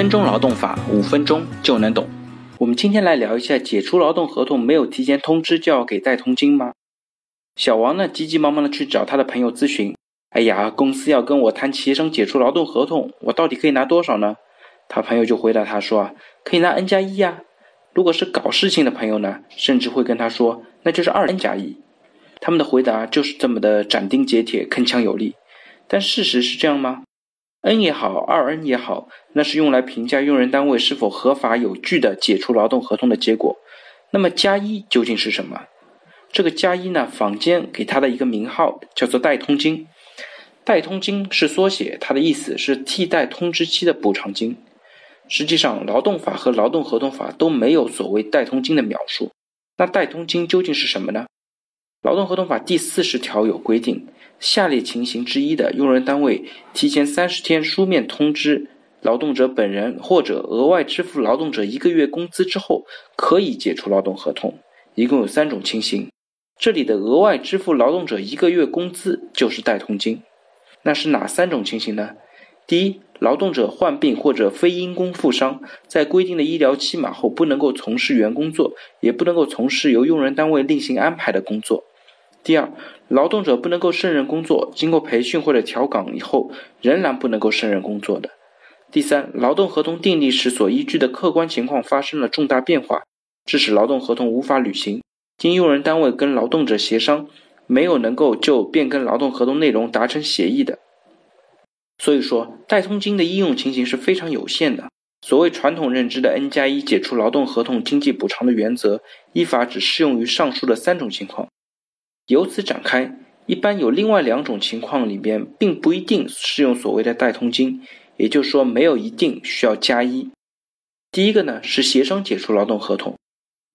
5分钟劳动法，5分钟就能懂。我们今天来聊一下，解除劳动合同没有提前通知就要给带同金吗？小王呢，急急忙忙的去找他的朋友咨询，哎呀，公司要跟我谈协商解除劳动合同，我到底可以拿多少呢？他朋友就回答他说可以拿 N+1 啊。如果是搞事情的朋友呢，甚至会跟他说那就是 2N+1。他们的回答就是这么的斩钉截铁，铿锵有力。但事实是这样吗？ N 也好 2N 也好，那是用来评价用人单位是否合法有据的解除劳动合同的结果。那么加一究竟是什么？这个加一呢，坊间给它的一个名号叫做代通金。代通金是缩写，它的意思是替代通知期的补偿金。实际上劳动法和劳动合同法都没有所谓代通金的描述。那代通金究竟是什么呢？劳动合同法第40条有规定，下列情形之一的，用人单位提前30天书面通知劳动者本人，或者额外支付劳动者1个月工资之后，可以解除劳动合同。一共有3种情形，这里的额外支付劳动者1个月工资就是代通金。那是哪3种情形呢？第一，劳动者患病或者非因工负伤，在规定的医疗期满后不能够从事原工作，也不能够从事由用人单位另行安排的工作。第二，劳动者不能够胜任工作，经过培训或者调岗以后仍然不能够胜任工作的。第三，劳动合同订立时所依据的客观情况发生了重大变化，致使劳动合同无法履行，经用人单位跟劳动者协商，没有能够就变更劳动合同内容达成协议的。所以说代通金的应用情形是非常有限的。所谓传统认知的 N+1 解除劳动合同经济补偿的原则，依法只适用于上述的3种情况。由此展开，一般有另外2种情况里边并不一定适用所谓的代通金，也就是说没有一定需要加一。第一个呢，是协商解除劳动合同。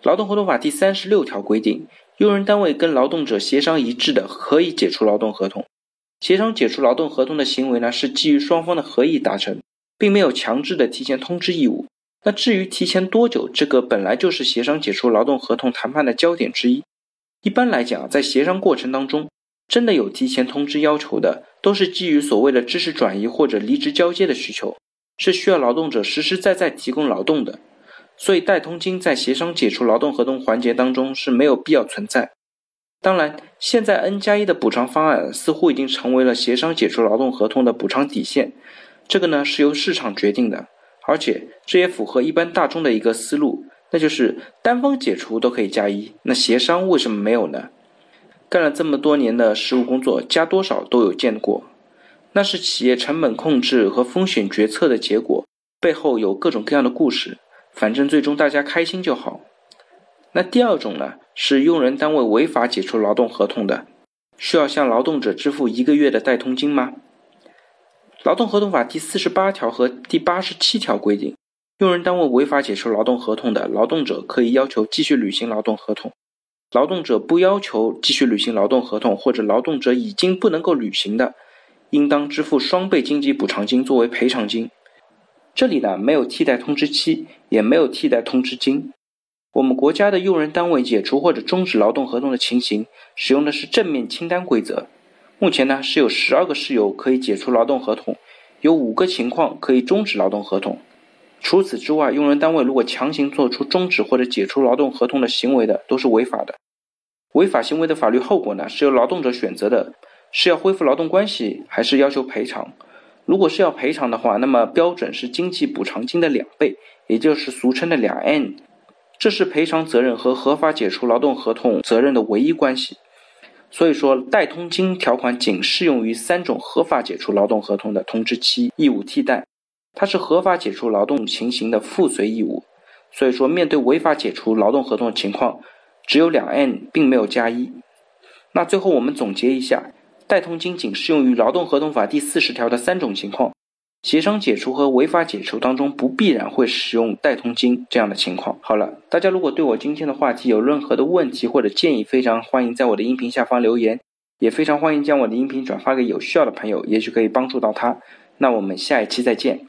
劳动合同法第36条规定，用人单位跟劳动者协商一致的，可以解除劳动合同。协商解除劳动合同的行为呢，是基于双方的合意达成，并没有强制的提前通知义务。那至于提前多久，这个本来就是协商解除劳动合同谈判的焦点之一。一般来讲，在协商过程当中，真的有提前通知要求的，都是基于所谓的知识转移或者离职交接的需求，是需要劳动者实实在在提供劳动的。所以代通金在协商解除劳动合同环节当中是没有必要存在。当然，现在 N+1 的补偿方案似乎已经成为了协商解除劳动合同的补偿底线，这个呢是由市场决定的，而且这也符合一般大众的一个思路，那就是单方解除都可以加一，那协商为什么没有呢？干了这么多年的实务工作，加多少都有见过，那是企业成本控制和风险决策的结果，背后有各种各样的故事，反正最终大家开心就好。那第2种呢，是用人单位违法解除劳动合同的，需要向劳动者支付1个月的代通金吗？劳动合同法第48条和第87条规定，用人单位违法解除劳动合同的，劳动者可以要求继续履行劳动合同。劳动者不要求继续履行劳动合同，或者劳动者已经不能够履行的，应当支付双倍经济补偿金作为赔偿金。这里呢，没有替代通知期，也没有替代通知金。我们国家的用人单位解除或者终止劳动合同的情形，使用的是正面清单规则。目前呢，是有12个事由可以解除劳动合同，有5个情况可以终止劳动合同。除此之外，用人单位如果强行做出终止或者解除劳动合同的行为的，都是违法的。违法行为的法律后果呢，是由劳动者选择的，是要恢复劳动关系，还是要求赔偿。如果是要赔偿的话，那么标准是经济补偿金的2倍，也就是俗称的2N。这是赔偿责任和合法解除劳动合同责任的唯一关系。所以说，代通金条款仅适用于3种合法解除劳动合同的通知期义务替代。它是合法解除劳动情形的附随义务，所以说面对违法解除劳动合同的情况，只有2N，并没有加一。那最后我们总结一下，代通金仅适用于劳动合同法第40条的3种情况，协商解除和违法解除当中不必然会使用代通金这样的情况。好了，大家如果对我今天的话题有任何的问题或者建议，非常欢迎在我的音频下方留言，也非常欢迎将我的音频转发给有需要的朋友，也许可以帮助到他。那我们下一期再见。